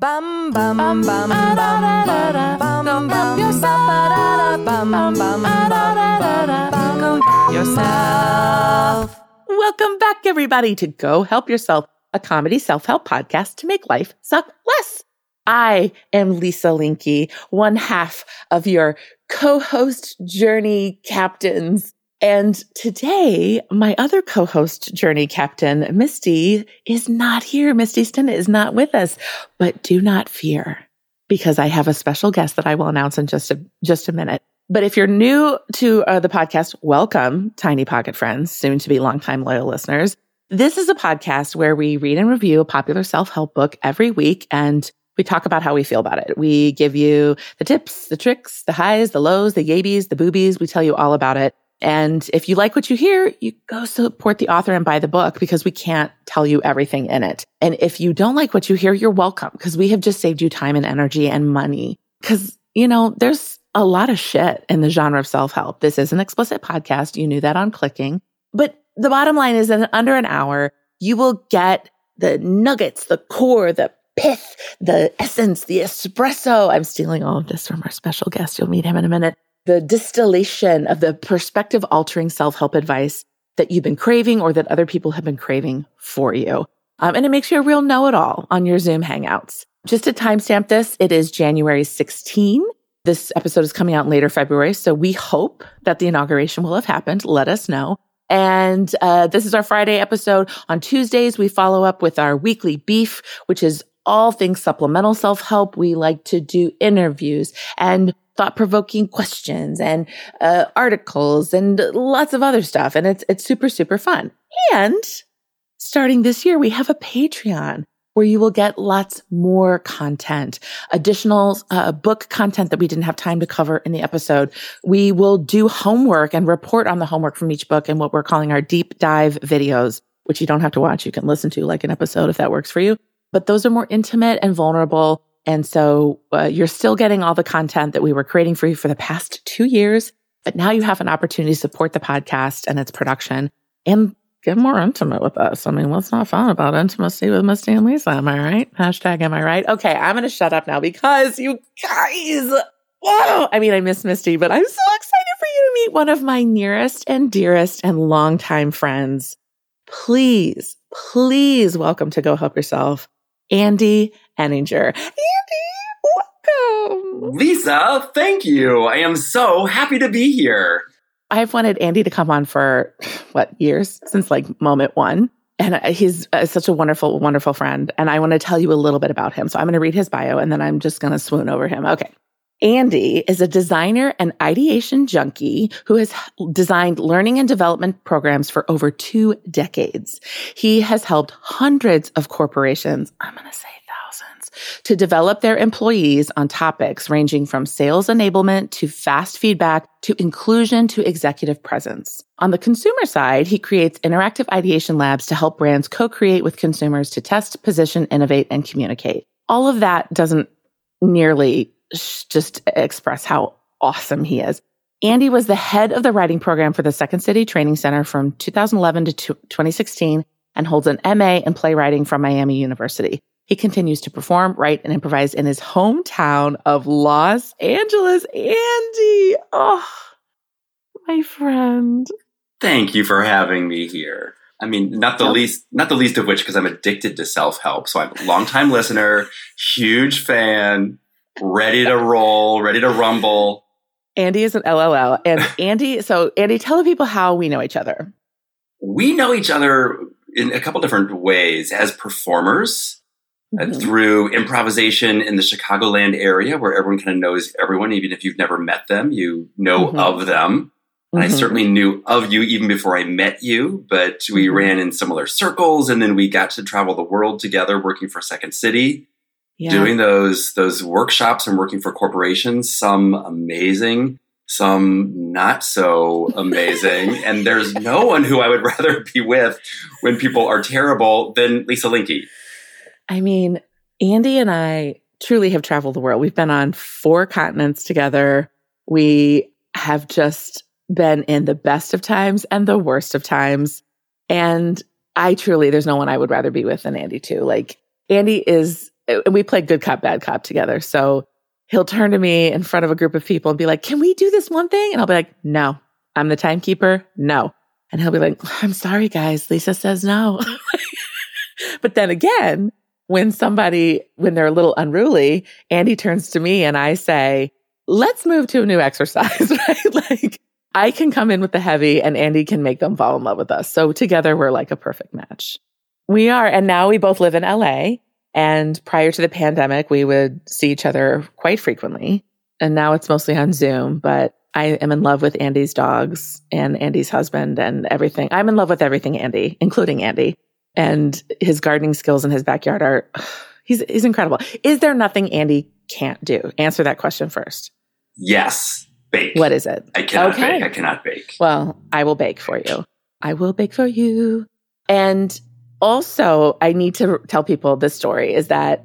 Bum bum bum bum bum bum bum yourself. Bum bum bum bum yourself. Welcome back, everybody, to Go Help Yourself, a comedy self-help podcast to make life suck less. I am Lisa Linke, one half of your co-host journey captains. And today, my other co-host journey captain, Misty, is not here. Misty Stinn is not with us. But do not fear, because I have a special guest that I will announce in just a minute. But if you're new to the podcast, welcome, Tiny Pocket friends, soon to be longtime loyal listeners. This is a podcast where we read and review a popular self-help book every week, and we talk about how we feel about it. We give you the tips, the tricks, the highs, the lows, the yabies, the boobies. We tell you all about it. And if you like what you hear, you go support the author and buy the book, because we can't tell you everything in it. And if you don't like what you hear, you're welcome, because we have just saved you time and energy and money. Because, you know, there's a lot of shit in the genre of self-help. This is an explicit podcast. You knew that on clicking. But the bottom line is that in under an hour, you will get the nuggets, the core, the pith, the essence, the espresso. I'm stealing all of this from our special guest. You'll meet him in a minute. The distillation of the perspective-altering self-help advice that you've been craving, or that other people have been craving for you. And it makes you a real know-it-all on your Zoom Hangouts. Just to timestamp this, it is January 16. This episode is coming out later February, so we hope that the inauguration will have happened. Let us know. And this is our Friday episode. On Tuesdays, we follow up with our weekly beef, which is all things supplemental self-help. We like to do interviews and thought-provoking questions and articles and lots of other stuff. And it's super, super fun. And starting this year, we have a Patreon where you will get lots more content, additional book content that we didn't have time to cover in the episode. We will do homework and report on the homework from each book and what we're calling our deep dive videos, which you don't have to watch. You can listen to like an episode if that works for you. But those are more intimate and vulnerable. And so you're still getting all the content that we were creating for you for the past 2 years, but now you have an opportunity to support the podcast and its production and get more intimate with us. I mean, what's not fun about intimacy with Misty and Lisa? Am I right? Hashtag am I right? Okay, I'm going to shut up now, because you guys, wow! I mean, I miss Misty, but I'm so excited for you to meet one of my nearest and dearest and longtime friends. Please, please welcome to Go Help Yourself, Andy Henninger. Andy, welcome. Lisa, thank you. I am so happy to be here. I've wanted Andy to come on for, years? Since like moment one. And he's such a wonderful, wonderful friend. And I want to tell you a little bit about him. So I'm going to read his bio and then I'm just going to swoon over him. Okay. Andy is a designer and ideation junkie who has designed learning and development programs for over 2 decades. He has helped hundreds of corporations, I'm going to say thousands, to develop their employees on topics ranging from sales enablement to fast feedback to inclusion to executive presence. On the consumer side, he creates interactive ideation labs to help brands co-create with consumers to test, position, innovate, and communicate. All of that doesn't nearly just express how awesome he is. Andy was the head of the writing program for the Second City Training Center from 2011 to 2016 and holds an MA in playwriting from Miami University. He continues to perform, write, and improvise in his hometown of Los Angeles. Andy, oh, my friend. Thank you for having me here. I mean, not the least of which, because I'm addicted to self-help. So I'm a longtime listener, huge fan. Ready to roll, ready to rumble. Andy is an LLL. And Andy, so Andy, tell the people how we know each other. We know each other in a couple different ways, as performers, through improvisation in the Chicagoland area, where everyone kind of knows everyone, even if you've never met them, you know of them. And I certainly knew of you even before I met you, but we ran in similar circles, and then we got to travel the world together working for Second City. Yeah. Doing those workshops and working for corporations, some amazing, some not so amazing. And there's no one who I would rather be with when people are terrible than Lisa Linke. I mean, Andy and I truly have traveled the world. We've been on 4 continents together. We have just been in the best of times and the worst of times. And there's no one I would rather be with than Andy too. Like, Andy is we play good cop, bad cop together. So he'll turn to me in front of a group of people and be like, can we do this one thing? And I'll be like, no, I'm the timekeeper. No. And he'll be like, I'm sorry, guys. Lisa says no. But then again, when they're a little unruly, Andy turns to me and I say, let's move to a new exercise, right? Like I can come in with the heavy and Andy can make them fall in love with us. So together we're like a perfect match. We are. And now we both live in LA. And prior to the pandemic, we would see each other quite frequently. And now it's mostly on Zoom, but I am in love with Andy's dogs and Andy's husband and everything. I'm in love with everything Andy, including Andy. And his gardening skills in his backyard are, he's incredible. Is there nothing Andy can't do? Answer that question first. Yes. Bake. What is it? I cannot bake. I cannot bake. Well, I will bake for you. I will bake for you. And also, I need to tell people this story is that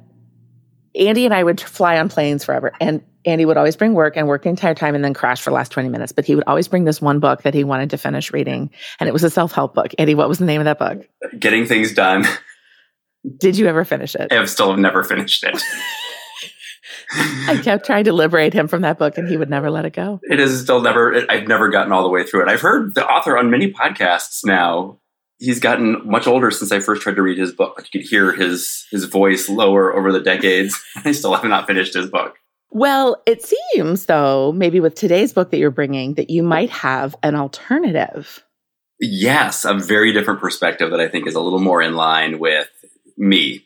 Andy and I would fly on planes forever. And Andy would always bring work and work the entire time and then crash for the last 20 minutes. But he would always bring this one book that he wanted to finish reading. And it was a self-help book. Andy, what was the name of that book? Getting Things Done. Did you ever finish it? I have still never finished it. I kept trying to liberate him from that book and he would never let it go. It is still never, I've never gotten all the way through it. I've heard the author on many podcasts now. He's gotten much older since I first tried to read his book. Like you could hear his voice lower over the decades. I still have not finished his book. Well, it seems though, maybe with today's book that you're bringing, that you might have an alternative. Yes, a very different perspective that I think is a little more in line with me.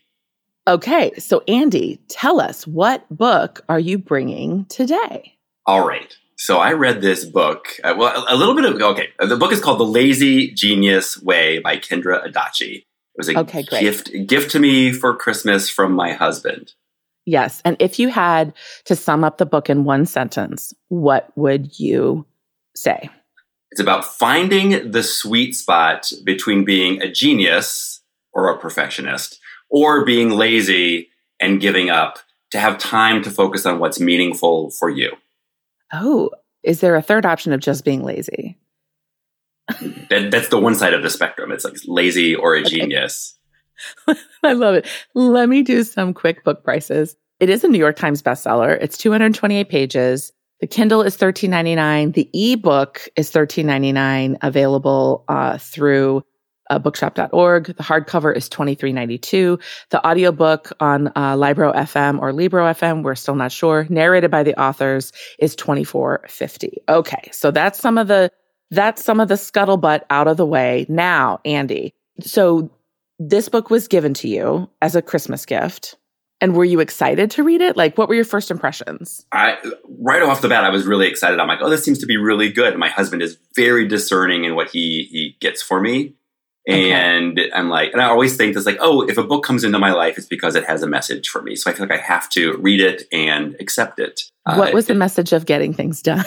Okay, so Andy, tell us, what book are you bringing today? All right. So I read this book, the book is called The Lazy Genius Way by Kendra Adachi. It was a gift to me for Christmas from my husband. Yes. And if you had to sum up the book in one sentence, what would you say? It's about finding the sweet spot between being a genius or a perfectionist or being lazy and giving up to have time to focus on what's meaningful for you. Oh, is there a third option of just being lazy? That's the one side of the spectrum. It's like lazy or a genius. I love it. Let me do some quick book prices. It is a New York Times bestseller. It's 228 pages. The Kindle is $13.99. The ebook is $13.99, available through bookshop.org. The hardcover is $23.92. The audiobook on Libro FM or Libro FM, we're still not sure, narrated by the authors, is $24.50. Okay, so that's some of the scuttlebutt out of the way. Now, Andy, so this book was given to you as a Christmas gift, and were you excited to read it? Like, what were your first impressions? Right off the bat, I was really excited. I'm like, oh, this seems to be really good. My husband is very discerning in what he gets for me. Okay. And I'm like, and I always think this, like, oh, if a book comes into my life, it's because it has a message for me. So I feel like I have to read it and accept it. What was the message of Getting Things Done?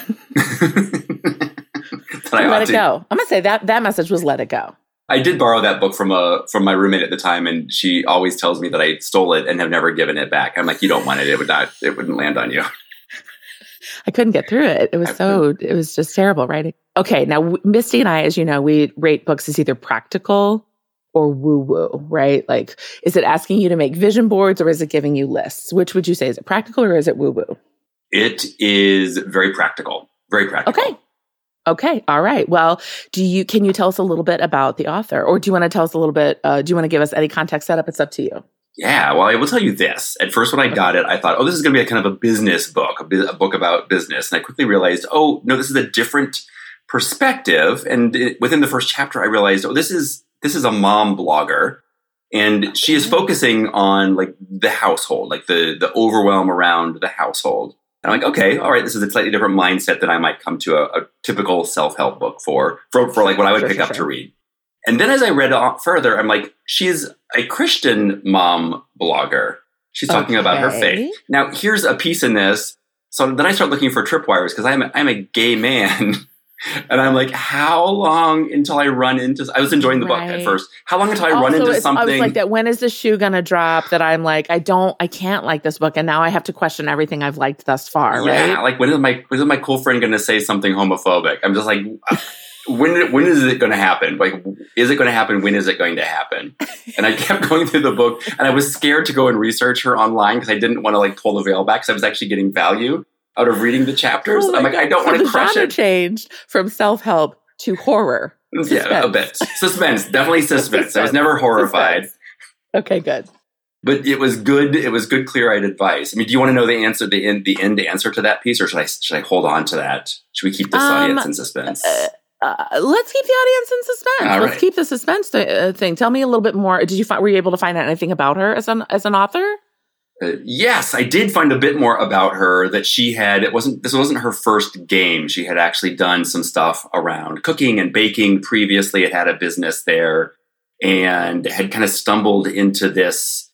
Let it go. I'm going to say that message was let it go. I did borrow that book from my roommate at the time. And she always tells me that I stole it and have never given it back. I'm like, you don't want it. It wouldn't land on you. I couldn't get through it. It was just terrible writing. Okay. Now, Misty and I, as you know, we rate books as either practical or woo-woo, right? Like, is it asking you to make vision boards or is it giving you lists? Which would you say? Is it practical or is it woo-woo? It is very practical. Very practical. Okay. All right. Well, can you tell us a little bit about the author? Or do you want to tell us a little bit, do you want to give us any context setup? It's up to you. Yeah, well, I will tell you this. At first, when I got it, I thought, oh, this is going to be a kind of a business book, a book about business. And I quickly realized, oh, no, this is a different perspective. And within the first chapter, I realized, oh, this is a mom blogger. And she is focusing on like the household, like the overwhelm around the household. And I'm like, okay, all right, this is a slightly different mindset than I might come to a typical self-help book for like what I would pick up to read. And then as I read further, I'm like, she's a Christian mom blogger. She's talking about her faith. Now, here's a piece in this. So then I start looking for tripwires because I'm a gay man. And I'm like, how long until I run into... I was enjoying the book at first. How long until I run into something... I was like, that. When is the shoe going to drop that I'm like, I can't like this book. And now I have to question everything I've liked thus far, right? Yeah, like when is my cool friend going to say something homophobic? I'm just like... when is it going to happen? Like, is it going to happen? When is it going to happen? And I kept going through the book, and I was scared to go and research her online because I didn't want to like pull the veil back because I was actually getting value out of reading the chapters. Oh, I'm like, God. I don't want to crush it. Changed from self-help to horror. Suspense. Yeah, a bit. Suspense. Definitely suspense. I was never horrified. Suspense. Okay, good. But it was good. It was good, clear-eyed advice. I mean, do you want to know the answer, the end answer to that piece, or should I hold on to that? Should we keep this audience in suspense? Let's keep the audience in suspense. All right. Let's keep the suspense thing. Tell me a little bit more. Did you were you able to find out anything about her as an author? Yes, I did find a bit more about her that she had. This wasn't her first game. She had actually done some stuff around cooking and baking previously. It had a business there, and had kind of stumbled into this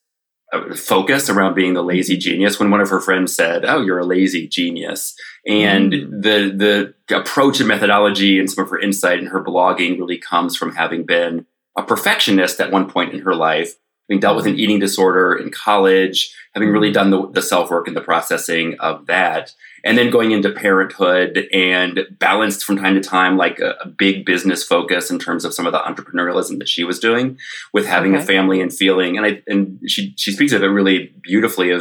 focus around being the lazy genius when one of her friends said, "Oh, you're a lazy genius." And the approach and methodology and some of her insight in her blogging really comes from having been a perfectionist at one point in her life, having dealt with an eating disorder in college, having really done the self-work and the processing of that, and then going into parenthood and balanced from time to time, like a big business focus in terms of some of the entrepreneurialism that she was doing with having a family and feeling. And she speaks of it really beautifully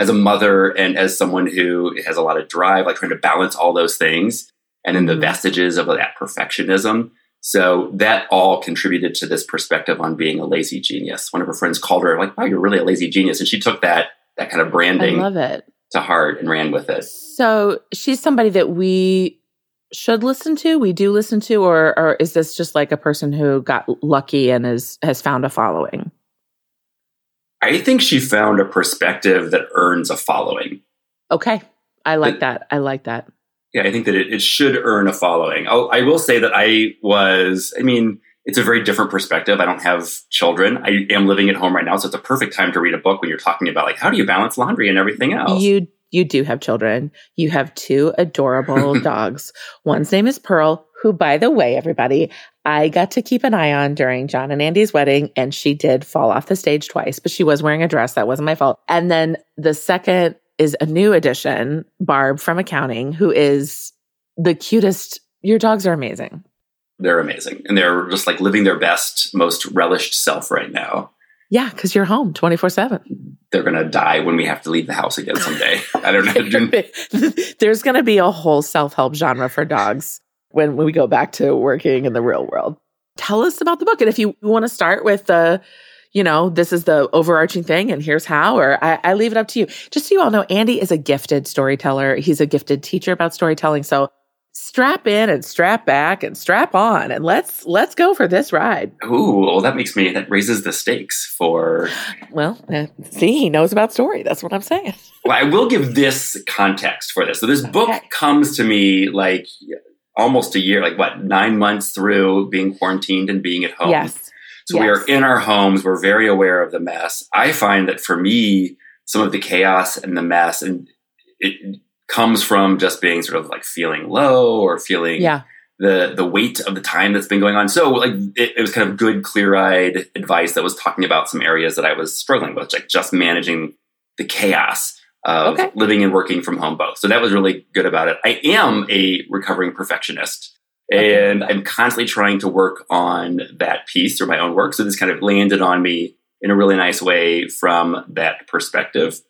as a mother and as someone who has a lot of drive, like trying to balance all those things. And then the vestiges of that perfectionism. So that all contributed to this perspective on being a lazy genius. One of her friends called her like, "Wow, you're really a lazy genius." And she took that kind of branding. I love it. To heart and ran with it. So she's somebody that we should listen to, we do listen to, or is this just like a person who got lucky and has found a following? I think she found a perspective that earns a following. Okay. I like that. Yeah, I think that it should earn a following. I will say that it's a very different perspective. I don't have children. I am living at home right now, so it's a perfect time to read a book when you're talking about like, how do you balance laundry and everything else? You do have children. You have two adorable dogs. One's name is Pearl, who, by the way, everybody, I got to keep an eye on during John and Andy's wedding, and she did fall off the stage twice, but she was wearing a dress. That wasn't my fault. And then the second is a new addition, Barb from accounting, who is the cutest. Your dogs are amazing. They're amazing. And they're just like living their best, most relished self right now. Yeah, because you're home 24/7. They're going to die when we have to leave the house again someday. I don't know. There's going to be a whole self-help genre for dogs when we go back to working in the real world. Tell us about the book. And if you want to start with the, this is the overarching thing and here's how, or I leave it up to you. Just so you all know, Andy is a gifted storyteller. He's a gifted teacher about storytelling. So strap in and strap back and strap on and let's go for this ride. Ooh, well, that raises the stakes for... Well, see, he knows about story. That's what I'm saying. Well, I will give this context for this. So this book comes to me like almost a year, 9 months through being quarantined and being at home. Yes. So we are in our homes. We're very aware of the mess. I find that for me, some of the chaos and the mess and it comes from just being sort of like feeling low or feeling the weight of the time that's been going on. So like it was kind of good, clear-eyed advice that was talking about some areas that I was struggling with, like just managing the chaos of living and working from home both. So that was really good about it. I am a recovering perfectionist and I'm constantly trying to work on that piece through my own work. So this kind of landed on me in a really nice way from that perspective.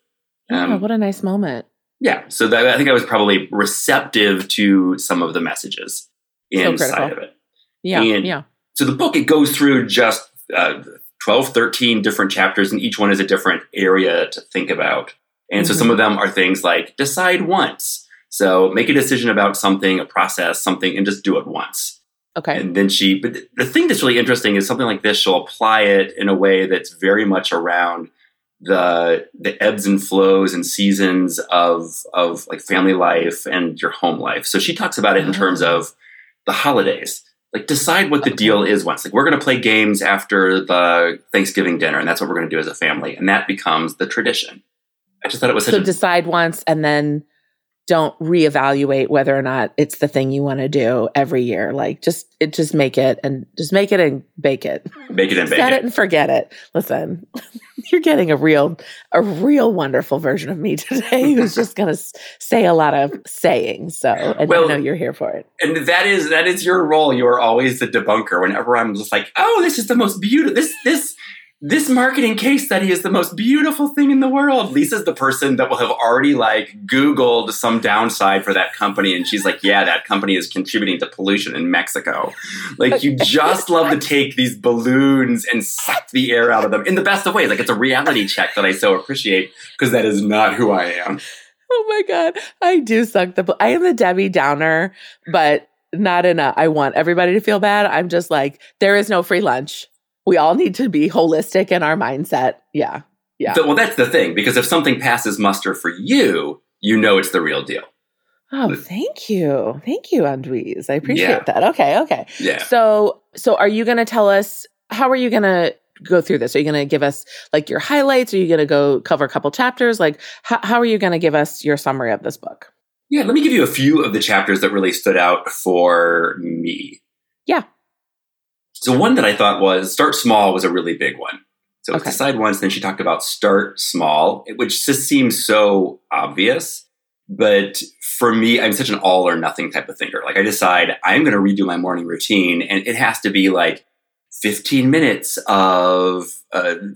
What a nice moment. Yeah. So I think I was probably receptive to some of the messages inside of it. Yeah. And so the book, it goes through just 12, 13 different chapters, and each one is a different area to think about. And so some of them are things like decide once. So make a decision about something, a process, something, and just do it once. Okay. And then but the thing that's really interesting is something like this, she'll apply it in a way that's very much around the ebbs and flows and seasons of like family life and your home life. So she talks about it in terms of the holidays, like decide what the deal is once, like we're going to play games after the Thanksgiving dinner. And that's what we're going to do as a family. And that becomes the tradition. I just thought it was decide once and then don't reevaluate whether or not it's the thing you want to do every year. Like just make it and bake it. Make it and bake it. Set it and forget it. Listen, you're getting a real wonderful version of me today who's just going to say a lot of saying. So, and well, I know you're here for it. And that is your role. You are always the debunker. Whenever I'm just like, oh, this is the most beautiful, this marketing case study is the most beautiful thing in the world. Lisa's the person that will have already like Googled some downside for that company. And she's like, yeah, that company is contributing to pollution in Mexico. Like you just love to take these balloons and suck the air out of them in the best of ways. Like it's a reality check that I so appreciate because that is not who I am. Oh my God. I do suck the I am the Debbie Downer, but not in a I want everybody to feel bad. I'm just like, there is no free lunch. We all need to be holistic in our mindset. Yeah. Yeah. So, well, that's the thing, because if something passes muster for you, you know it's the real deal. Oh, thank you. Thank you, Andrews. I appreciate that. Okay. Okay. Yeah. So are you going to tell us, how are you going to go through this? Are you going to give us like your highlights? Are you going to go cover a couple chapters? Like how are you going to give us your summary of this book? Yeah. Let me give you a few of the chapters that really stood out for me. Yeah. So one that I thought was start small was a really big one. So it's decide once. Then she talked about start small, which just seems so obvious. But for me, I'm such an all or nothing type of thinker. Like I decide I'm going to redo my morning routine and it has to be like 15 minutes of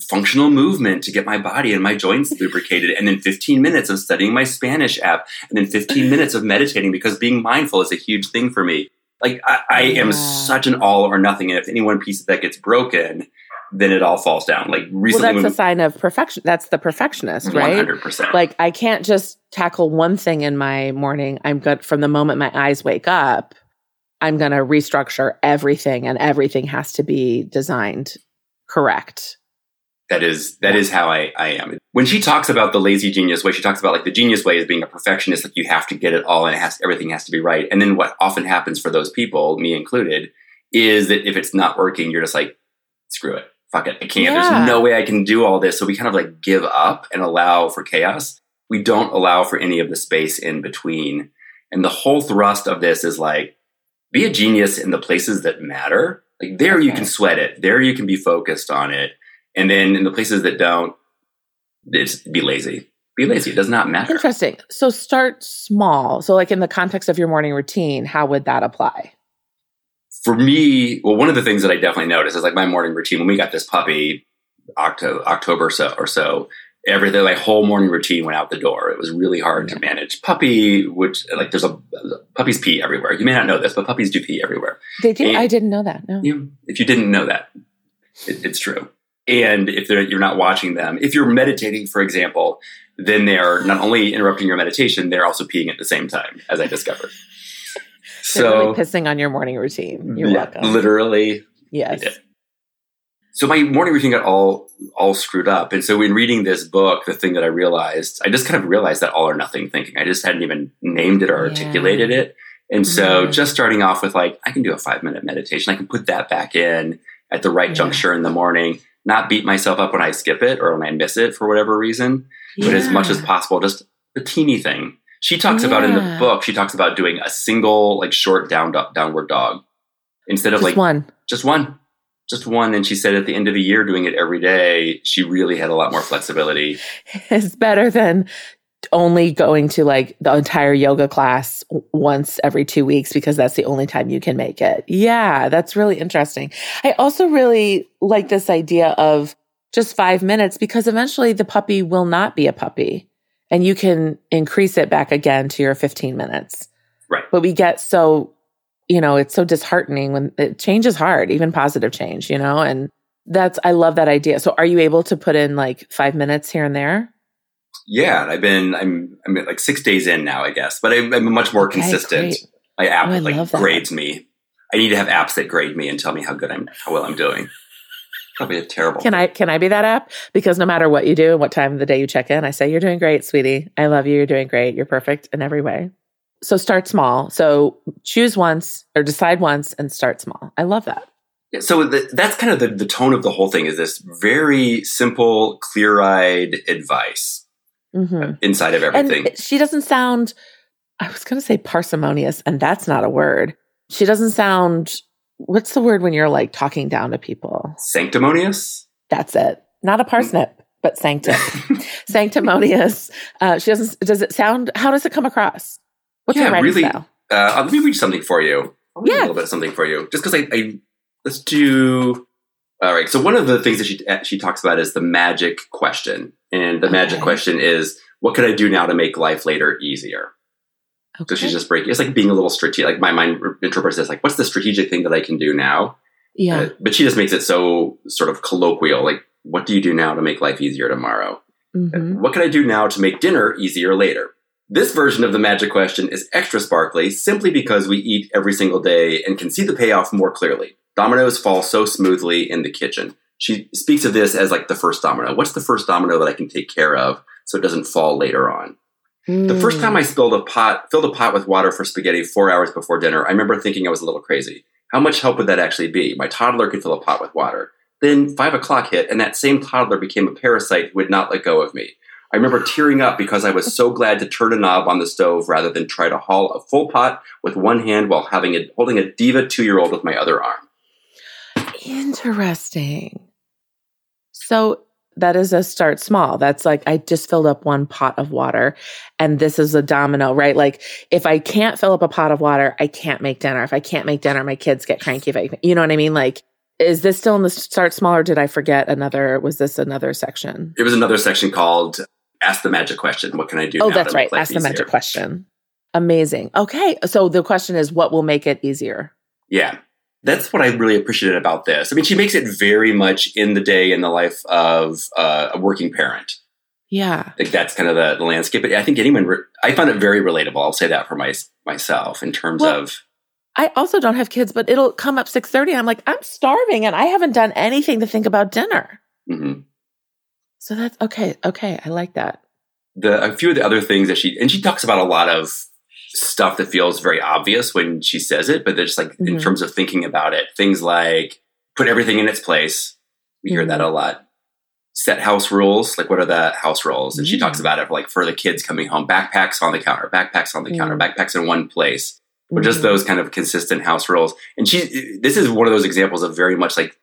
functional movement to get my body and my joints lubricated. And then 15 minutes of studying my Spanish app. And then 15 minutes of meditating because being mindful is a huge thing for me. Like I am such an all or nothing. And if any one piece of that gets broken, then it all falls down. Like recently, well, that's a sign of perfection. That's the perfectionist, right? 100%. Like I can't just tackle one thing in my morning. I'm good from the moment my eyes wake up. I'm going to restructure everything, and everything has to be designed correct. That is how I am. When she talks about the lazy genius way, she talks about like the genius way is being a perfectionist. Like you have to get it all and everything has to be right. And then what often happens for those people, me included, is that if it's not working, you're just like, screw it. Fuck it. I can't. Yeah. There's no way I can do all this. So we kind of like give up and allow for chaos. We don't allow for any of the space in between. And the whole thrust of this is like, be a genius in the places that matter. Like there you can sweat it. There you can be focused on it. And then in the places that don't, just be lazy. Be lazy. It does not matter. Interesting. So start small. So like in the context of your morning routine, how would that apply? For me, well, one of the things that I definitely noticed is like my morning routine. When we got this puppy, October or so, everything, my whole morning routine went out the door. It was really hard to manage. Puppy, which like there's puppies pee everywhere. You may not know this, but puppies do pee everywhere. They do. And I didn't know that. No. If you didn't know that, it's true. And if you're not watching them, if you're meditating, for example, then they are not only interrupting your meditation, they're also peeing at the same time, as I discovered. So really pissing on your morning routine. You're welcome. Literally. Yes. So my morning routine got all screwed up. And so in reading this book, the thing that I just kind of realized that all or nothing thinking. I just hadn't even named it or articulated it. And so just starting off with like, I can do a 5-minute meditation. I can put that back in at the right juncture in the morning. Not beat myself up when I skip it or when I miss it for whatever reason, but as much as possible, just a teeny thing. She talks about in the book, she talks about doing a single like short downward dog instead of just like one, just one. And she said at the end of the year, doing it every day, she really had a lot more flexibility. It's better than only going to like the entire yoga class once every 2 weeks because that's the only time you can make it. Yeah, that's really interesting. I also really like this idea of just 5 minutes because eventually the puppy will not be a puppy and you can increase it back again to your 15 minutes. Right. But we get so, it's so disheartening when it changes hard, even positive change, and I love that idea. So are you able to put in like 5 minutes here and there? Yeah, I'm like 6 days in now, I guess, but I'm much more consistent. Great. My app grades me. I need to have apps that grade me and tell me how well I'm doing. Probably a terrible. Can I be that app? Because no matter what you do and what time of the day you check in, I say, you're doing great, sweetie. I love you. You're doing great. You're perfect in every way. So start small. So choose once or decide once and start small. I love that. Yeah, so that's kind of the tone of the whole thing is this very simple, clear-eyed advice. Mm-hmm. Inside of everything. And she doesn't sound I was going to say parsimonious, and that's not a word. She doesn't sound, what's the word when you're like talking down to people? Sanctimonious? That's it. Not a parsnip, but sanctum. Sanctimonious. She doesn't, does it sound, how does it come across? What's your writing style? Let me read something for you. I'll read a little bit of something for you. Just because let's do, all right. So one of the things that she talks about is the magic question. And the magic question is, what could I do now to make life later easier? Okay. So she's just breaking, it's like being a little strategic. Like my mind interprets this, like, what's the strategic thing that I can do now? Yeah. But she just makes it so sort of colloquial. Like, what do you do now to make life easier tomorrow? Mm-hmm. And what can I do now to make dinner easier later? This version of the magic question is extra sparkly simply because we eat every single day and can see the payoff more clearly. Dominoes fall so smoothly in the kitchen. She speaks of this as like the first domino. What's the first domino that I can take care of so it doesn't fall later on? The first time I filled a pot with water for spaghetti 4 hours before dinner, I remember thinking I was a little crazy. How much help would that actually be? My toddler could fill a pot with water. Then 5 o'clock hit, and that same toddler became a parasite who would not let go of me. I remember tearing up because I was so glad to turn a knob on the stove rather than try to haul a full pot with one hand while holding a diva 2-year-old with my other arm. Interesting. So that is a start small. That's like, I just filled up one pot of water, and this is a domino, right? Like, if I can't fill up a pot of water, I can't make dinner. If I can't make dinner, my kids get cranky. You know what I mean? Like, is this still in the start small, or did I forget was this another section? It was another section called Ask the Magic Question. What can I do now? Oh, that's right. Ask the Magic Question. Amazing. Okay. So the question is, what will make it easier? Yeah. That's what I really appreciated about this. I mean, she makes it very much in the day in the life of a working parent. Yeah. I think that's kind of the landscape. But I think I found it very relatable. I'll say that for myself in terms of. I also don't have kids, but it'll come up 6:30 and I'm like, I'm starving and I haven't done anything to think about dinner. Mm-hmm. So that's okay. Okay. I like that. A few of the other things that she talks about a lot of stuff that feels very obvious when she says it, but there's like, mm-hmm. in terms of thinking about it, things like put everything in its place. We mm-hmm. hear that a lot. Set house rules. Like, what are the house rules? And mm-hmm. she talks about it for the kids coming home, backpacks on the counter, backpacks in one place, or mm-hmm. just those kind of consistent house rules. And this is one of those examples of very much like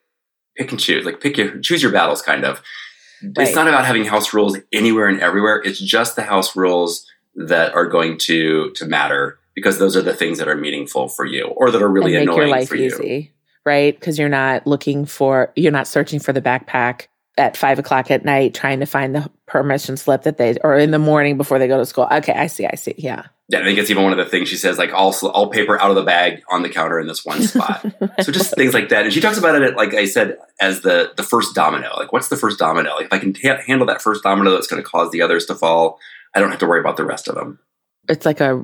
pick and choose, like choose your battles kind of. Right. It's not about having house rules anywhere and everywhere. It's just the house rules that are going to matter, because those are the things that are meaningful for you or that are really annoying for you. Make your life easy, right? Because you're not searching for the backpack at 5 o'clock at night, trying to find the permission slip or in the morning before they go to school. Okay, I see. Yeah. Yeah, I think it's even one of the things she says, like all paper out of the bag on the counter in this one spot. So just things like that. And she talks about it, like I said, as the first domino. Like, what's the first domino? Like, if I can handle that first domino that's going to cause the others to fall, I don't have to worry about the rest of them. It's like a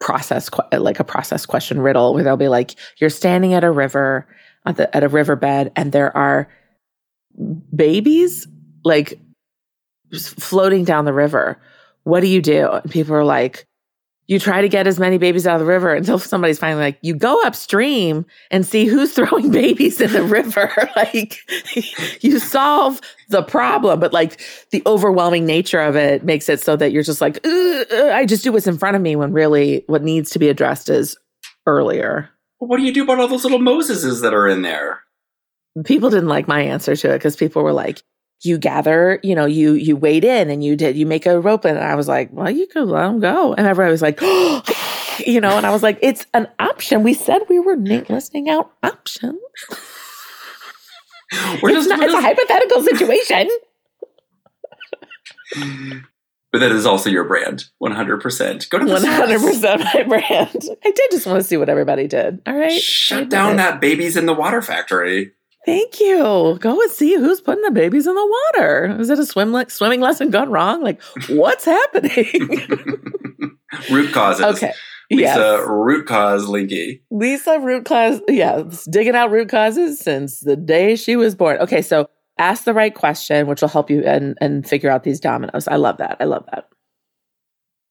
process, question riddle, where they'll be like, you're standing at a river, at a riverbed, and there are babies like floating down the river. What do you do? And people are like, you try to get as many babies out of the river, until somebody's finally like, you go upstream and see who's throwing babies in the river. Like, you solve the problem, but like the overwhelming nature of it makes it so that you're just like, I just do what's in front of me, when really what needs to be addressed is earlier. Well, what do you do about all those little Moseses that are in there? People didn't like my answer to it, because people were like, you gather, you wade in and you make a rope. And I was like, well, you could let them go. And everybody was like, and I was like, it's an option. We said we were listing out options. It's a hypothetical situation. But that is also your brand, 100%. Go to the 100% my brand. I did just want to see what everybody did. All right. Shut down that babies in the water factory. Thank you. Go and see who's putting the babies in the water. Is it a swimming lesson gone wrong? Like, what's happening? Root causes. Okay. Lisa, yes. Root cause Linke. Lisa, root cause. Yeah. Digging out root causes since the day she was born. Okay. So ask the right question, which will help you and figure out these dominoes. I love that.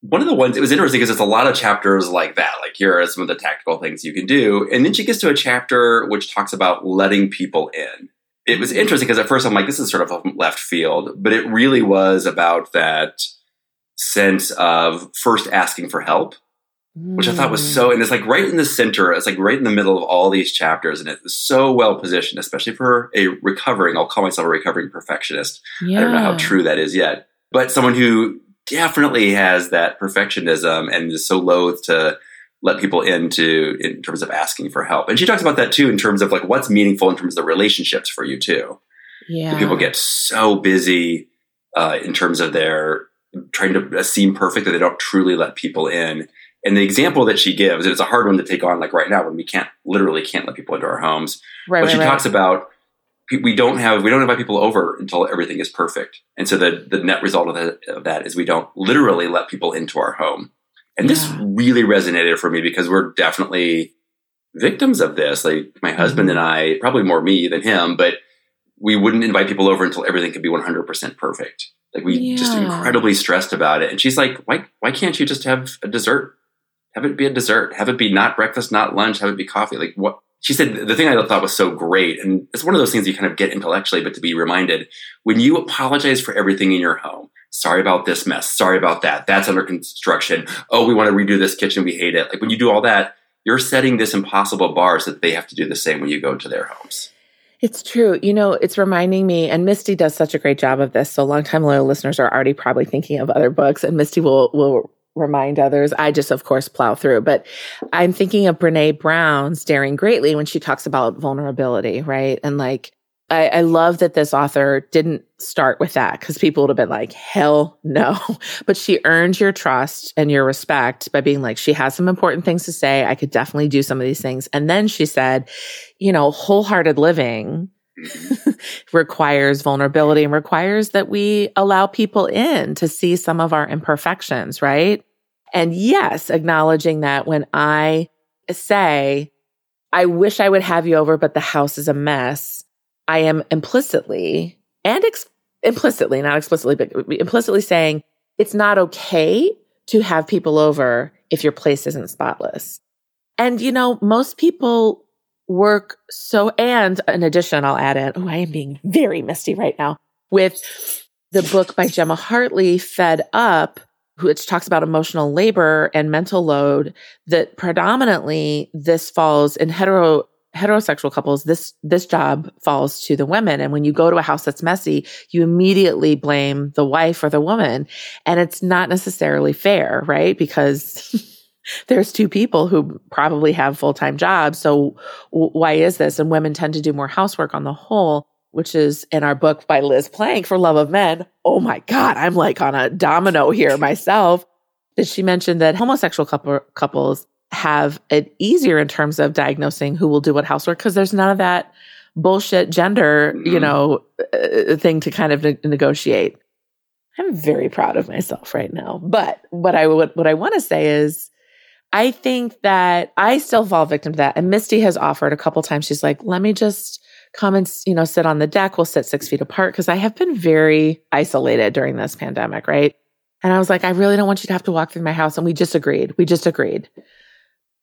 One of the ones, it was interesting because it's a lot of chapters like that. Like, here are some of the tactical things you can do. And then she gets to a chapter which talks about letting people in. It was interesting because at first I'm like, this is sort of left field, but it really was about that sense of first asking for help, which I thought was so, and it's like right in the center, it's like right in the middle of all these chapters, and it's so well positioned, especially for a recovering, I'll call myself a recovering perfectionist. Yeah. I don't know how true that is yet, but someone who definitely has that perfectionism and is so loath to let people into in terms of asking for help. And she talks about that too, in terms of like what's meaningful in terms of the relationships for you too. Yeah. And people get so busy in terms of their trying to seem perfect that they don't truly let people in. And the example that she gives, and it's a hard one to take on like right now when we can't let people into our homes. Right, but she talks about we don't invite people over until everything is perfect. And so the net result of that is we don't literally let people into our home. And this really resonated for me because we're definitely victims of this. Like my husband and I, probably more me than him, but we wouldn't invite people over until everything could be 100% perfect. Like we just incredibly stressed about it. And she's like, why can't you just have a dessert? Have it be a dessert. Have it be not breakfast, not lunch. Have it be coffee. Like what? She said the thing I thought was so great. And it's one of those things you kind of get intellectually, but to be reminded, when you apologize for everything in your home, sorry about this mess. Sorry about that. That's under construction. Oh, we want to redo this kitchen. We hate it. Like when you do all that, you're setting this impossible bar so that they have to do the same when you go to their homes. It's true. You know, it's reminding me, and Misty does such a great job of this. So longtime loyal listeners are already probably thinking of other books, and Misty will remind others. I just, of course, plow through. But I'm thinking of Brené Brown's Daring Greatly when she talks about vulnerability, right? And like, I love that this author didn't start with that because people would have been like, hell no. But she earned your trust and your respect by being like, she has some important things to say. I could definitely do some of these things. And then she said, you know, wholehearted living requires vulnerability and requires that we allow people in to see some of our imperfections, right? And yes, acknowledging that when I say, I wish I would have you over, but the house is a mess, I am implicitly and implicitly, not explicitly, but implicitly saying it's not okay to have people over if your place isn't spotless. And, you know, most people work so, and in addition, I'll add in, I am being very misty right now, with the book by Gemma Hartley, Fed Up, which talks about emotional labor and mental load, that predominantly this falls in heterosexual couples, this job falls to the women. And when you go to a house that's messy, you immediately blame the wife or the woman. And it's not necessarily fair, right? Because there's two people who probably have full-time jobs. So why is this? And women tend to do more housework on the whole, which is in our book by Liz Plank for Love of Men. Oh my God, I'm like on a domino here myself. That she mentioned that homosexual couples have it easier in terms of diagnosing who will do what housework, because there's none of that bullshit gender, you know, thing to kind of negotiate. I'm very proud of myself right now. But what I want to say is, I think that I still fall victim to that. And Misty has offered a couple times, she's like, let me just come and, you know, sit on the deck. We'll sit 6 feet apart, because I have been very isolated during this pandemic, right? And I was like, I really don't want you to have to walk through my house. And we just agreed.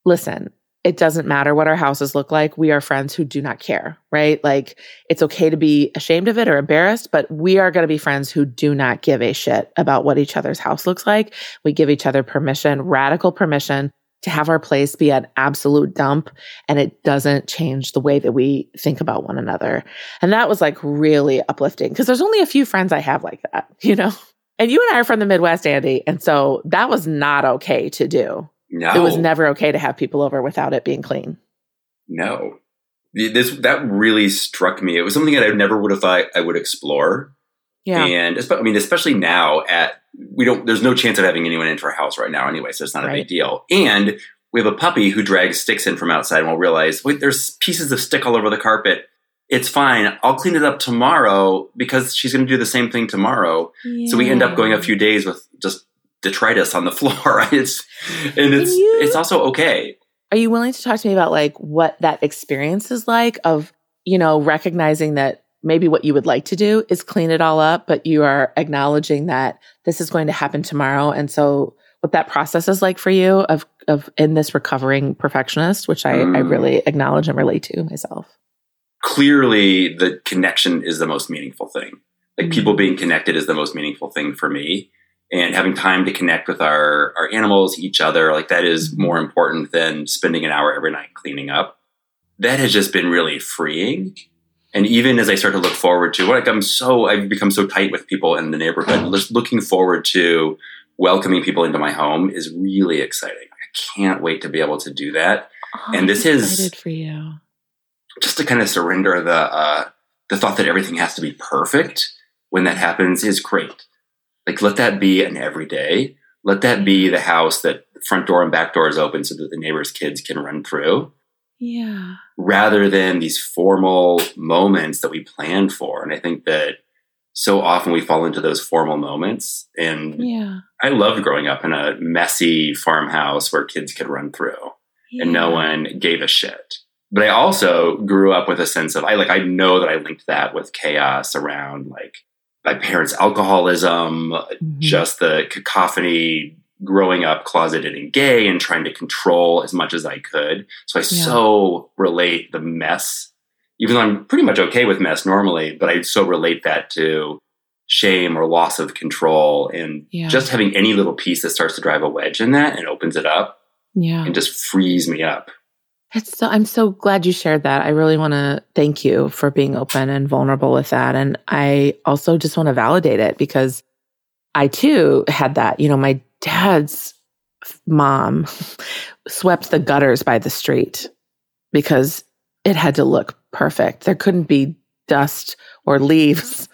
Listen, it doesn't matter what our houses look like. We are friends who do not care, right? Like, it's okay to be ashamed of it or embarrassed, but we are going to be friends who do not give a shit about what each other's house looks like. We give each other permission, radical permission, to have our place be an absolute dump. And it doesn't change the way that we think about one another. And that was like really uplifting, because there's only a few friends I have like that, you know? And you and I are from the Midwest, Andy. And so that was not okay to do. No. It was never okay to have people over without it being clean. No. That really struck me. It was something that I never would have thought I would explore. Yeah. And I mean, especially now there's no chance of having anyone into our house right now anyway, so it's not a big deal. And we have a puppy who drags sticks in from outside, and we'll realize, wait, there's pieces of stick all over the carpet. It's fine. I'll clean it up tomorrow, because she's going to do the same thing tomorrow. Yeah. So we end up going a few days with just detritus on the floor. It's also okay. Are you willing to talk to me about like what that experience is like of, you know, recognizing that maybe what you would like to do is clean it all up, but you are acknowledging that this is going to happen tomorrow. And so what that process is like for you of in this recovering perfectionist, which I really acknowledge and relate to myself. Clearly the connection is the most meaningful thing. Like people being connected is the most meaningful thing for me. and having time to connect with our animals, each other, like that is more important than spending an hour every night cleaning up. That has just been really freeing. And even as I start to look forward to, like I've become so tight with people in the neighborhood, just looking forward to welcoming people into my home is really exciting. I can't wait to be able to do that. Oh, and this is for you. Just to kind of surrender the thought that everything has to be perfect when that happens is great. Like, let that be an everyday. Let that be the house that the front door and back door is open so that the neighbor's kids can run through. Yeah. Rather than these formal moments that we plan for. And I think that so often we fall into those formal moments. And yeah. I loved growing up in a messy farmhouse where kids could run through and no one gave a shit. But I also grew up with a sense of, I know that I linked that with chaos around like my parents' alcoholism, just the cacophony, growing up closeted and gay and trying to control as much as I could. So I so relate the mess, even though I'm pretty much okay with mess normally, but I so relate that to shame or loss of control and just having any little piece that starts to drive a wedge in that and opens it up and just frees me up. I'm so glad you shared that. I really want to thank you for being open and vulnerable with that. And I also just want to validate it because I too had that. You know, my dad's mom swept the gutters by the street because it had to look perfect. There couldn't be dust or leaves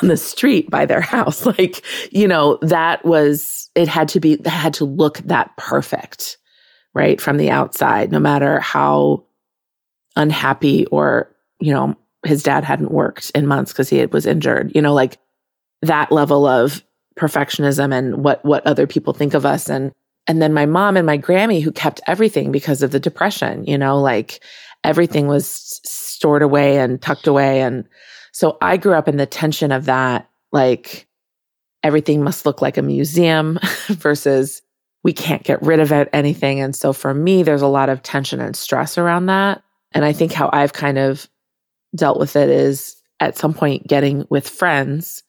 on the street by their house. Like, you know, it had to look that perfect. Right? From the outside, no matter how unhappy or, you know, his dad hadn't worked in months because he was injured, you know, like that level of perfectionism and what other people think of us. And then my mom and my Grammy who kept everything because of the depression, you know, like everything was stored away and tucked away. And so I grew up in the tension of that, like everything must look like a museum versus we can't get rid of anything. And so for me, there's a lot of tension and stress around that. And I think how I've kind of dealt with it is at some point getting with friends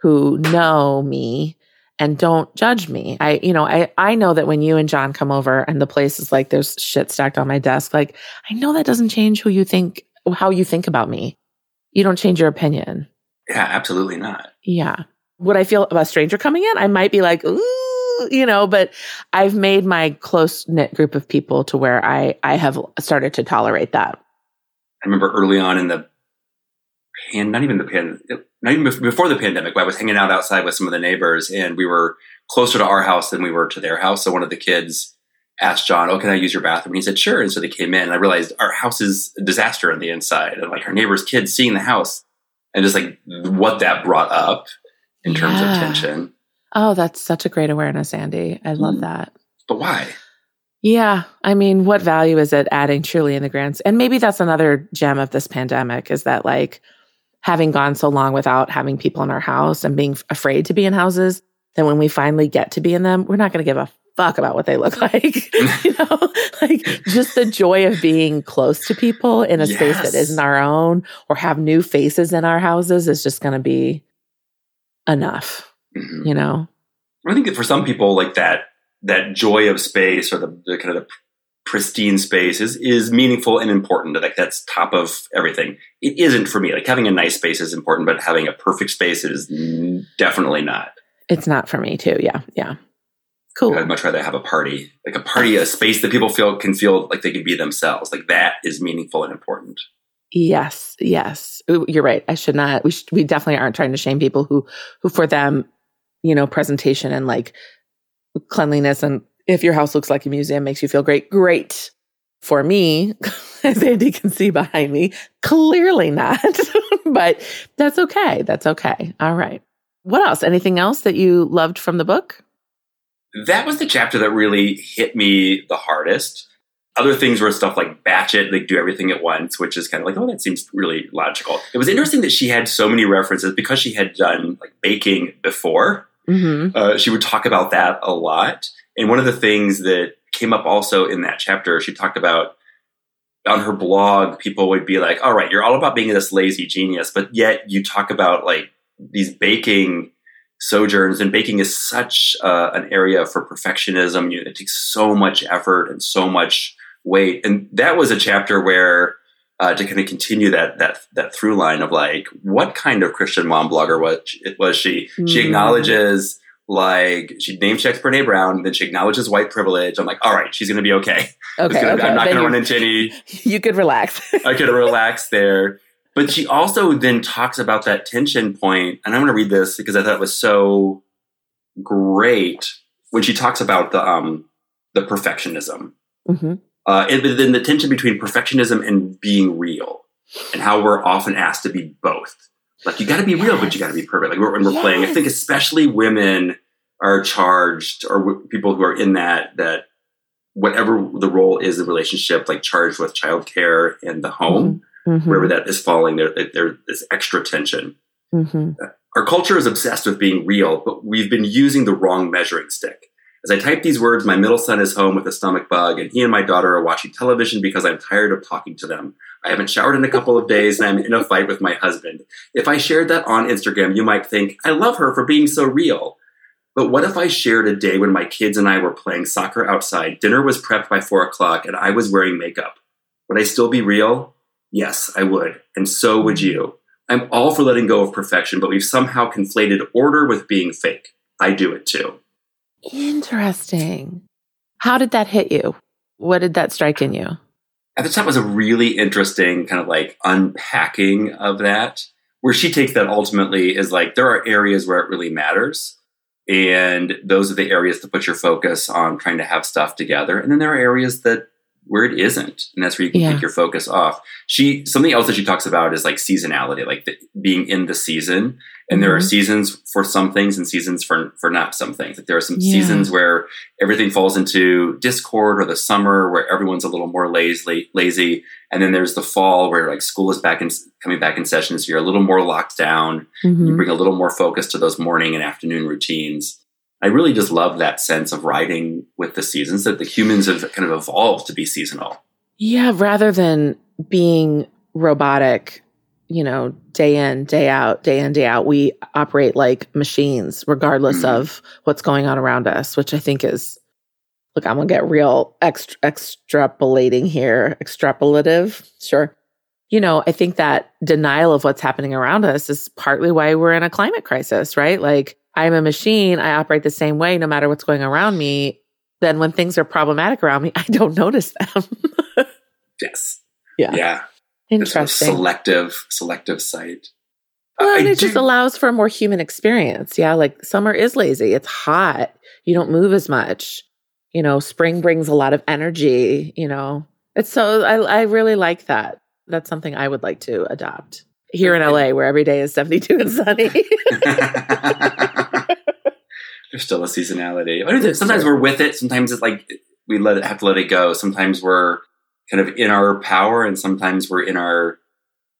who know me and don't judge me. I know that when you and John come over and the place is like, there's shit stacked on my desk. Like, I know that doesn't change how you think about me. You don't change your opinion. Yeah, absolutely not. Yeah. Would I feel about a stranger coming in? I might be like, ooh. You know, but I've made my close-knit group of people to where I have started to tolerate that. I remember early on in before the pandemic, I was hanging out outside with some of the neighbors and we were closer to our house than we were to their house. So one of the kids asked John, "Oh, can I use your bathroom?" And he said, "Sure." And so they came in and I realized our house is a disaster on the inside and like our neighbor's kids seeing the house and just like what that brought up in terms of tension. Oh, that's such a great awareness, Andy. I love that. But why? Yeah. I mean, what value is it adding truly in the grants? And maybe that's another gem of this pandemic is that like having gone so long without having people in our house and being afraid to be in houses, then when we finally get to be in them, we're not going to give a fuck about what they look like. You know, like just the joy of being close to people in a space that isn't our own or have new faces in our houses is just going to be enough. Mm-hmm. You know, I think that for some people like that joy of space or the kind of the pristine space is meaningful and important. Like that's top of everything. It isn't for me. Like having a nice space is important, but having a perfect space is definitely not. It's not for me too. Yeah. Yeah. Cool. I'd much rather have a space that people can feel like they can be themselves. Like that is meaningful and important. Yes. Yes. You're right. I should not, we definitely aren't trying to shame people who for them, you know, presentation and like cleanliness. And if your house looks like a museum, makes you feel great. Great. For me, as Andy can see behind me, clearly not, but that's okay. That's okay. All right. What else? Anything else that you loved from the book? That was the chapter that really hit me the hardest. Other things were stuff like batch it, like do everything at once, which is kind of like, oh, that seems really logical. It was interesting that she had so many references because she had done like baking before. Mm-hmm. She would talk about that a lot. And one of the things that came up also in that chapter, she talked about on her blog, people would be like, all right, you're all about being this lazy genius, but yet you talk about like these baking sojourns, and baking is such an area for perfectionism. It takes so much effort and so much weight. And that was a chapter where to kind of continue that through line of like, what kind of Christian mom blogger was she? Mm. She acknowledges, like, she name checks Brené Brown, then she acknowledges white privilege. I'm like, all right, she's going to be okay. I'm not going to run into any. You could relax. I could relax there. But she also then talks about that tension point, and I'm going to read this because I thought it was so great when she talks about the perfectionism, mm-hmm. And then the tension between perfectionism and being real, and how we're often asked to be both. Like, you got to be real, but you got to be perfect. Like, when we're playing, I think especially women are charged, or people who are in that whatever the role is in the relationship, like charged with childcare and the home. Mm-hmm. Mm-hmm. Wherever that is falling, there's this extra tension. Mm-hmm. Our culture is obsessed with being real, but we've been using the wrong measuring stick. As I type these words, my middle son is home with a stomach bug, and he and my daughter are watching television because I'm tired of talking to them. I haven't showered in a couple of days, and I'm in a fight with my husband. If I shared that on Instagram, you might think, I love her for being so real. But what if I shared a day when my kids and I were playing soccer outside, dinner was prepped by 4:00, and I was wearing makeup? Would I still be real? Yes, I would. And so would you. I'm all for letting go of perfection, but we've somehow conflated order with being fake. I do it too. Interesting. How did that hit you? What did that strike in you? At the time, it was a really interesting kind of like unpacking of that, where she takes that ultimately is like, there are areas where it really matters. And those are the areas to put your focus on trying to have stuff together. And then there are areas that where it isn't. And that's where you can take your focus off. Something else that she talks about is like seasonality, like being in the season. And there are seasons for some things and seasons for not some things. Like there are some seasons where everything falls into discord, or the summer where everyone's a little more lazy. And then there's the fall where like school is coming back in session. So you're a little more locked down. Mm-hmm. You bring a little more focus to those morning and afternoon routines. I really just love that sense of riding with the seasons, that the humans have kind of evolved to be seasonal. Yeah, rather than being robotic, day in, day out, we operate like machines regardless of what's going on around us, which I think is, look, I'm going to get real extrapolative. Sure. I think that denial of what's happening around us is partly why we're in a climate crisis, right? Like, I'm a machine. I operate the same way no matter what's going around me. Then when things are problematic around me, I don't notice them. Yes. Yeah. Yeah. Interesting. It's sort of selective sight. Well, and it just allows for a more human experience. Yeah. Like summer is lazy. It's hot. You don't move as much. Spring brings a lot of energy. It's so I really like that. That's something I would like to adopt. Here in LA, where every day is 72 and sunny. There's still a seasonality. Sometimes we're with it. Sometimes it's like we have to let it go. Sometimes we're kind of in our power, and sometimes we're in our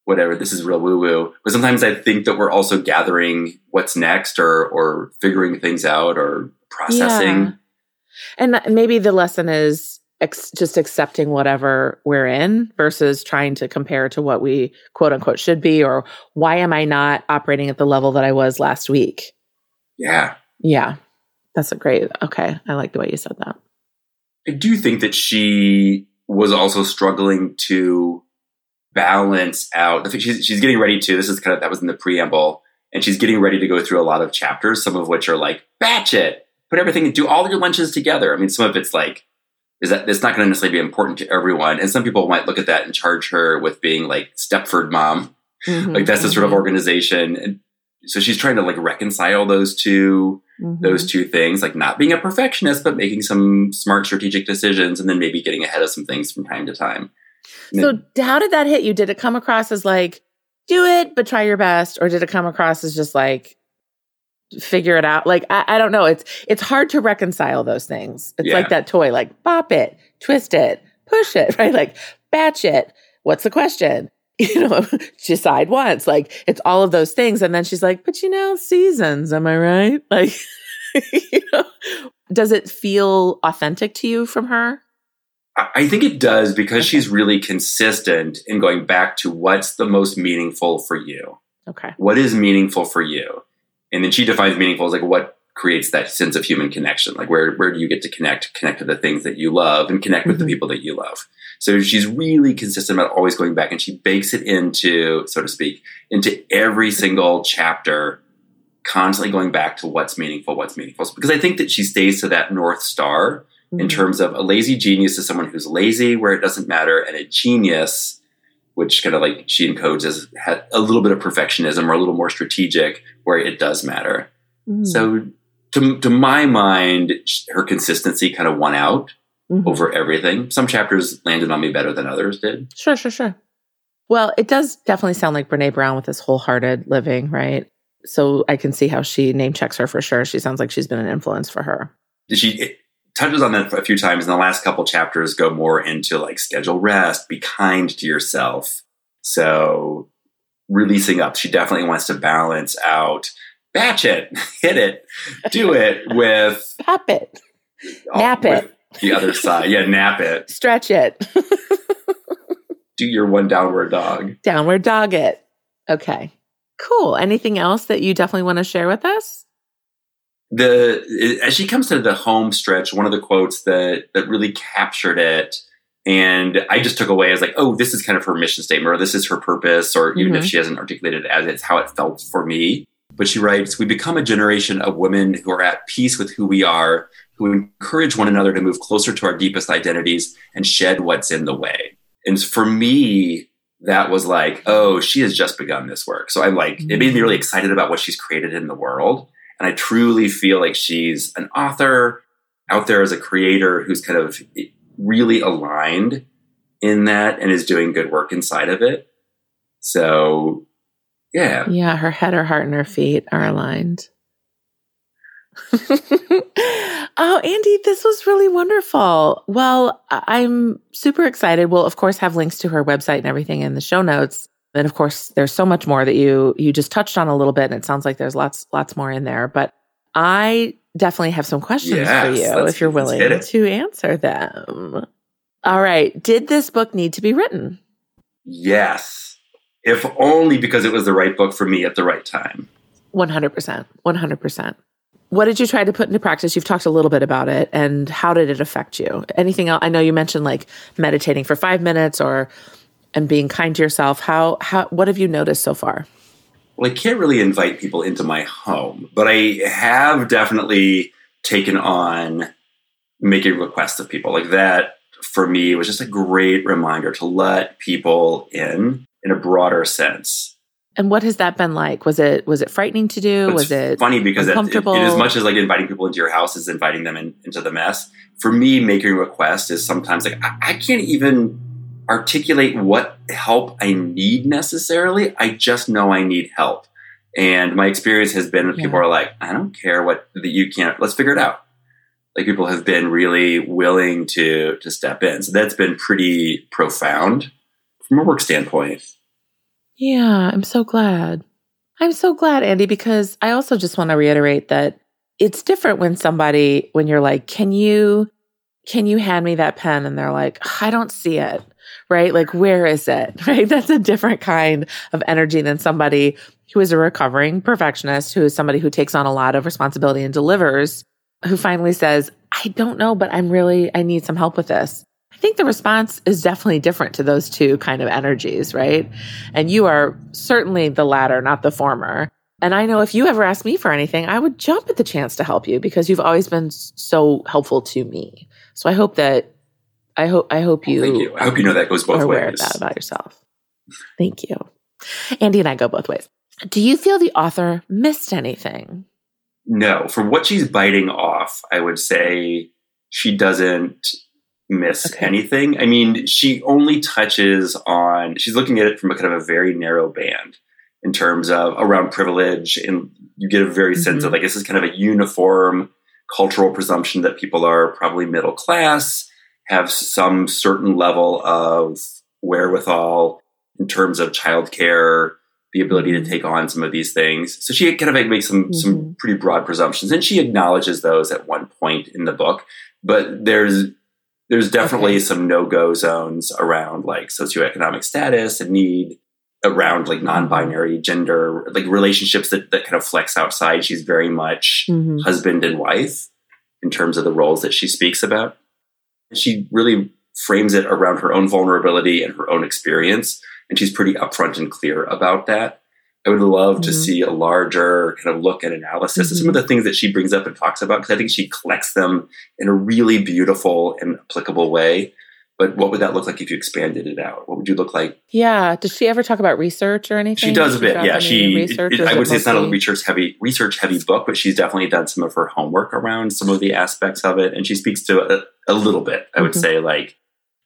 whatever. This is real woo-woo. But sometimes I think that we're also gathering what's next, or figuring things out, or processing. Yeah. And maybe the lesson is just accepting whatever we're in versus trying to compare to what we quote unquote should be, or why am I not operating at the level that I was last week? Yeah. Yeah. That's okay. I like the way you said that. I do think that she was also struggling to balance out. I think she's getting ready to, that was in the preamble, and she's getting ready to go through a lot of chapters, some of which are like, batch it, put everything, do all your lunches together. I mean, some of it's like, is that it's not going to necessarily be important to everyone. And some people might look at that and charge her with being like Stepford mom. Mm-hmm, like that's the sort of organization. And so she's trying to like reconcile those two things, like not being a perfectionist, but making some smart strategic decisions, and then maybe getting ahead of some things from time to time. So how did that hit you? Did it come across as like, do it, but try your best? Or did it come across as just like, figure it out? Like, I don't know. It's hard to reconcile those things. It's like that toy, like bop it, twist it, push it, right? Like batch it. What's the question? Decide once. Like it's all of those things. And then she's like, but seasons, am I right? Like, does it feel authentic to you from her? I think it does, because she's really consistent in going back to what's the most meaningful for you. Okay. What is meaningful for you? And then she defines meaningful as like what creates that sense of human connection. Like where do you get to connect to the things that you love and connect with mm-hmm. the people that you love. So she's really consistent about always going back, and she bakes it into, so to speak, into every single chapter, constantly going back to what's meaningful. Because I think that she stays to that North Star mm-hmm. in terms of a lazy genius is someone who's lazy where it doesn't matter. And a genius, which kind of like she encodes as a little bit of perfectionism or a little more strategic where it does matter. Mm-hmm. So to my mind, her consistency kind of won out mm-hmm. over everything. Some chapters landed on me better than others did. Sure. Well, it does definitely sound like Brené Brown with this wholehearted living, right? So I can see how she name checks her for sure. She sounds like she's been an influence for her. She touches on that a few times, and the last couple chapters go more into like schedule rest, be kind to yourself. So releasing up, she definitely wants to balance out, batch it, hit it, do it with... Pop it. Nap it. The other side. Yeah, nap it. Stretch it. Do your one downward dog. Downward dog it. Okay. Cool. Anything else that you definitely want to share with us? As she comes to the home stretch, one of the quotes that really captured it and I just took away as like, oh, this is kind of her mission statement, or this is her purpose, or even mm-hmm. if she hasn't articulated it as it's how it felt for me. But she writes, we become a generation of women who are at peace with who we are, who encourage one another to move closer to our deepest identities and shed what's in the way. And for me, that was like, oh, she has just begun this work. So I'm like, mm-hmm. it made me really excited about what she's created in the world. And I truly feel like she's an author out there as a creator who's kind of really aligned in that and is doing good work inside of it. So, yeah. Yeah, her head, her heart, and her feet are aligned. Oh, Andy, this was really wonderful. Well, I'm super excited. We'll, of course, have links to her website and everything in the show notes. And of course, there's so much more that you just touched on a little bit, and it sounds like there's lots more in there. But I definitely have some questions for you if you're willing to answer them. All right. Did this book need to be written? Yes. If only because it was the right book for me at the right time. 100%. What did you try to put into practice? You've talked a little bit about it, and how did it affect you? Anything else? I know you mentioned like meditating for 5 minutes and being kind to yourself. What have you noticed so far? Well, I can't really invite people into my home, but I have definitely taken on making requests of people. Like that for me was just a great reminder to let people in a broader sense. And what has that been like? Was it frightening to do? It's was it funny because uncomfortable? It, as much as like inviting people into your house is inviting them into the mess, for me, making requests is sometimes like, I can't even articulate what help I need necessarily. I just know I need help. And my experience has been when people are like, I don't care let's figure it out. Like people have been really willing to step in. So that's been pretty profound from a work standpoint. Yeah, I'm so glad. I'm so glad, Andy, because I also just want to reiterate that it's different when you're like, can you hand me that pen? And they're like, I don't see it, right? Like, where is it, right? That's a different kind of energy than somebody who is a recovering perfectionist, who is somebody who takes on a lot of responsibility and delivers, who finally says, I don't know, but I need some help with this. I think the response is definitely different to those two kind of energies, right? And you are certainly the latter, not the former. And I know if you ever asked me for anything, I would jump at the chance to help you because you've always been so helpful to me. So I hope you. Thank you. I hope you know that goes both ways. Are aware of that about yourself. Thank you. Andy and I go both ways. Do you feel the author missed anything? No. For what she's biting off, I would say she doesn't miss anything. I mean, she only touches on, she's looking at it from a kind of a very narrow band in terms of around privilege. And you get a very mm-hmm. sense of like, this is kind of a uniform cultural presumption that people are probably middle class, have some certain level of wherewithal in terms of childcare, the ability to take on some of these things. So she kind of like makes some pretty broad presumptions. And she acknowledges those at one point in the book, but there's definitely some no-go zones around like socioeconomic status and need around like non-binary gender, like relationships that kind of flex outside. She's very much husband and wife in terms of the roles that she speaks about. She really frames it around her own vulnerability and her own experience. And she's pretty upfront and clear about that. I would love to see a larger kind of look and analysis of some of the things that she brings up and talks about, because I think she collects them in a really beautiful and applicable way. But what would that look like if you expanded it out? What would you look like? Yeah. Does she ever talk about research or anything? She does a bit. Yeah. I would say it's not a research heavy book, but she's definitely done some of her homework around some of the aspects of it. And she speaks to a little bit, I would say like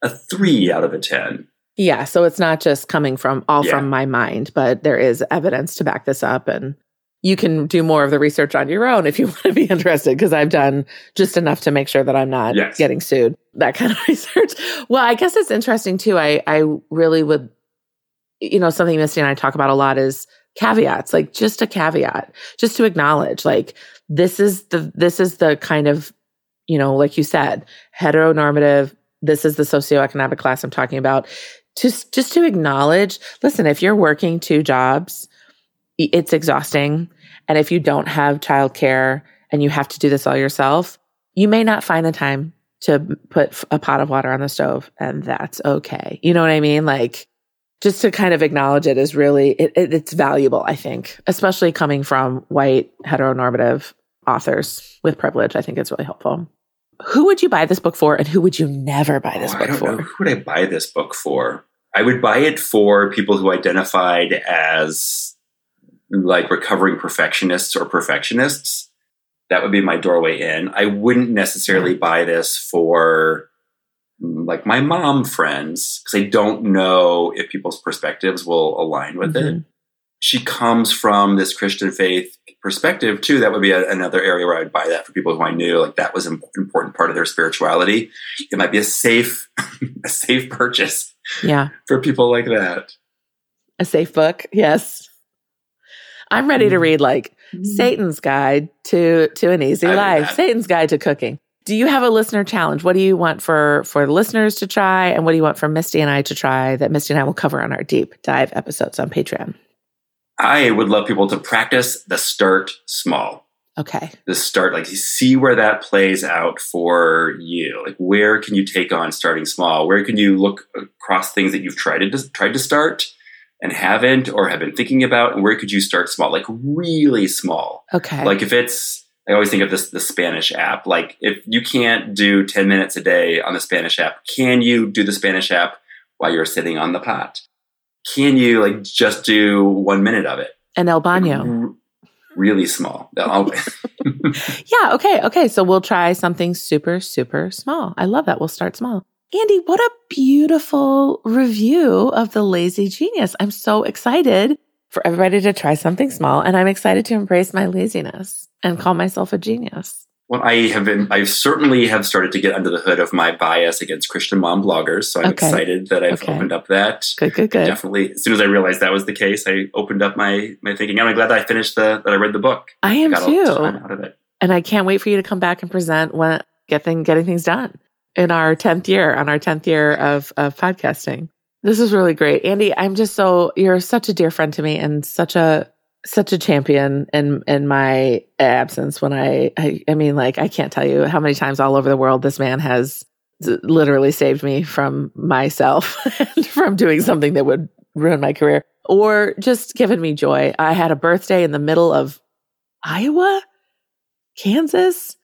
a 3 out of 10. Yeah. So it's not just coming from from my mind, but there is evidence to back this up. And you can do more of the research on your own if you want to be interested, because I've done just enough to make sure that I'm not getting sued, that kind of research. Well, I guess it's interesting too. I really would, something Misty and I talk about a lot is caveats, like just a caveat, just to acknowledge, like, this is the kind of, like you said, heteronormative, this is the socioeconomic class I'm talking about. Just to acknowledge, listen, if you're working 2 jobs, it's exhausting. And if you don't have childcare and you have to do this all yourself, you may not find the time to put a pot of water on the stove, and that's okay. You know what I mean? Like, just to kind of acknowledge it is really, it's valuable, I think, especially coming from white heteronormative authors with privilege. I think it's really helpful. Who would you buy this book for, and who would you never buy this book for? I don't know. Who would I buy this book for? I would buy it for people who identified as like recovering perfectionists or perfectionists. That would be my doorway in. I wouldn't necessarily buy this for like my mom friends, because I don't know if people's perspectives will align with it. She comes from this Christian faith perspective too. That would be another area where I'd buy that for people who I knew, like that was an important part of their spirituality. It might be a safe purchase. Yeah. For people like that. A safe book. Yes. I'm ready to read like Satan's Guide to an Easy Life, Satan's Guide to Cooking. Do you have a listener challenge? What do you want for listeners to try? And what do you want for Misty and I to try that Misty and I will cover on our deep dive episodes on Patreon? I would love people to practice the start small. Okay. The start, like you see where that plays out for you. Like where can you take on starting small? Where can you look across things that you've tried to start and haven't or have been thinking about, and where could you start small, like really small? Okay. Like if it's, I always think of the Spanish app, like if you can't do 10 minutes a day on the Spanish app, can you do the Spanish app while you're sitting on the pot? Can you like just do 1 minute of it? An El Baño. Like, really small. Yeah. Okay. Okay. So we'll try something super, super small. I love that. We'll start small. Andy, what a beautiful review of The Lazy Genius. I'm so excited for everybody to try something small, and I'm excited to embrace my laziness and call myself a genius. Well, I certainly have started to get under the hood of my bias against Christian mom bloggers, so I'm excited that I've opened up that. Good. I definitely, as soon as I realized that was the case, I opened up my thinking. I'm glad that I read the book. I am too. Got a lot out of it. And I can't wait for you to come back and present when Getting Things Done. In our 10th year, of podcasting. This is really great. Andy, I'm just you're such a dear friend to me, and such a champion in my absence when I mean, I can't tell you how many times all over the world this man has literally saved me from myself and from doing something that would ruin my career or just given me joy. I had a birthday in the middle of Iowa, Kansas,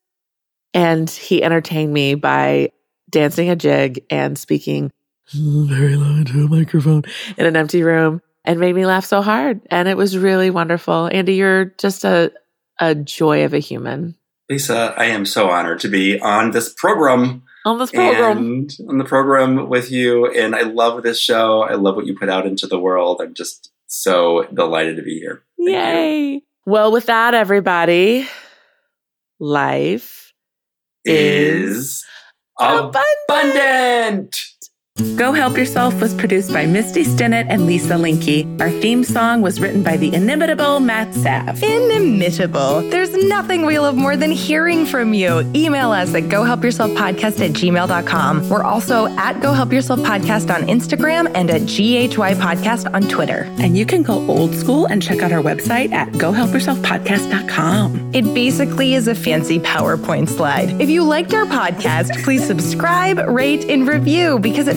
and he entertained me by dancing a jig and speaking very low into a microphone in an empty room, and made me laugh so hard. And it was really wonderful. Andy, you're just a joy of a human. Lisa, I am so honored to be on this program. And on the program with you. And I love this show. I love what you put out into the world. I'm just so delighted to be here. Thank you. Well, with that, everybody, life is abundant. Go Help Yourself was produced by Misty Stinn and Lisa Linke. Our theme song was written by the inimitable Matt Sav. Inimitable. There's nothing we love more than hearing from you. Email us at gohelpyourselfpodcast@gmail.com. We're also at Go Help Yourself Podcast on Instagram and at GHY Podcast on Twitter. And you can go old school and check out our website at gohelpyourselfpodcast.com. It basically is a fancy PowerPoint slide. If you liked our podcast, please subscribe, rate, and review because it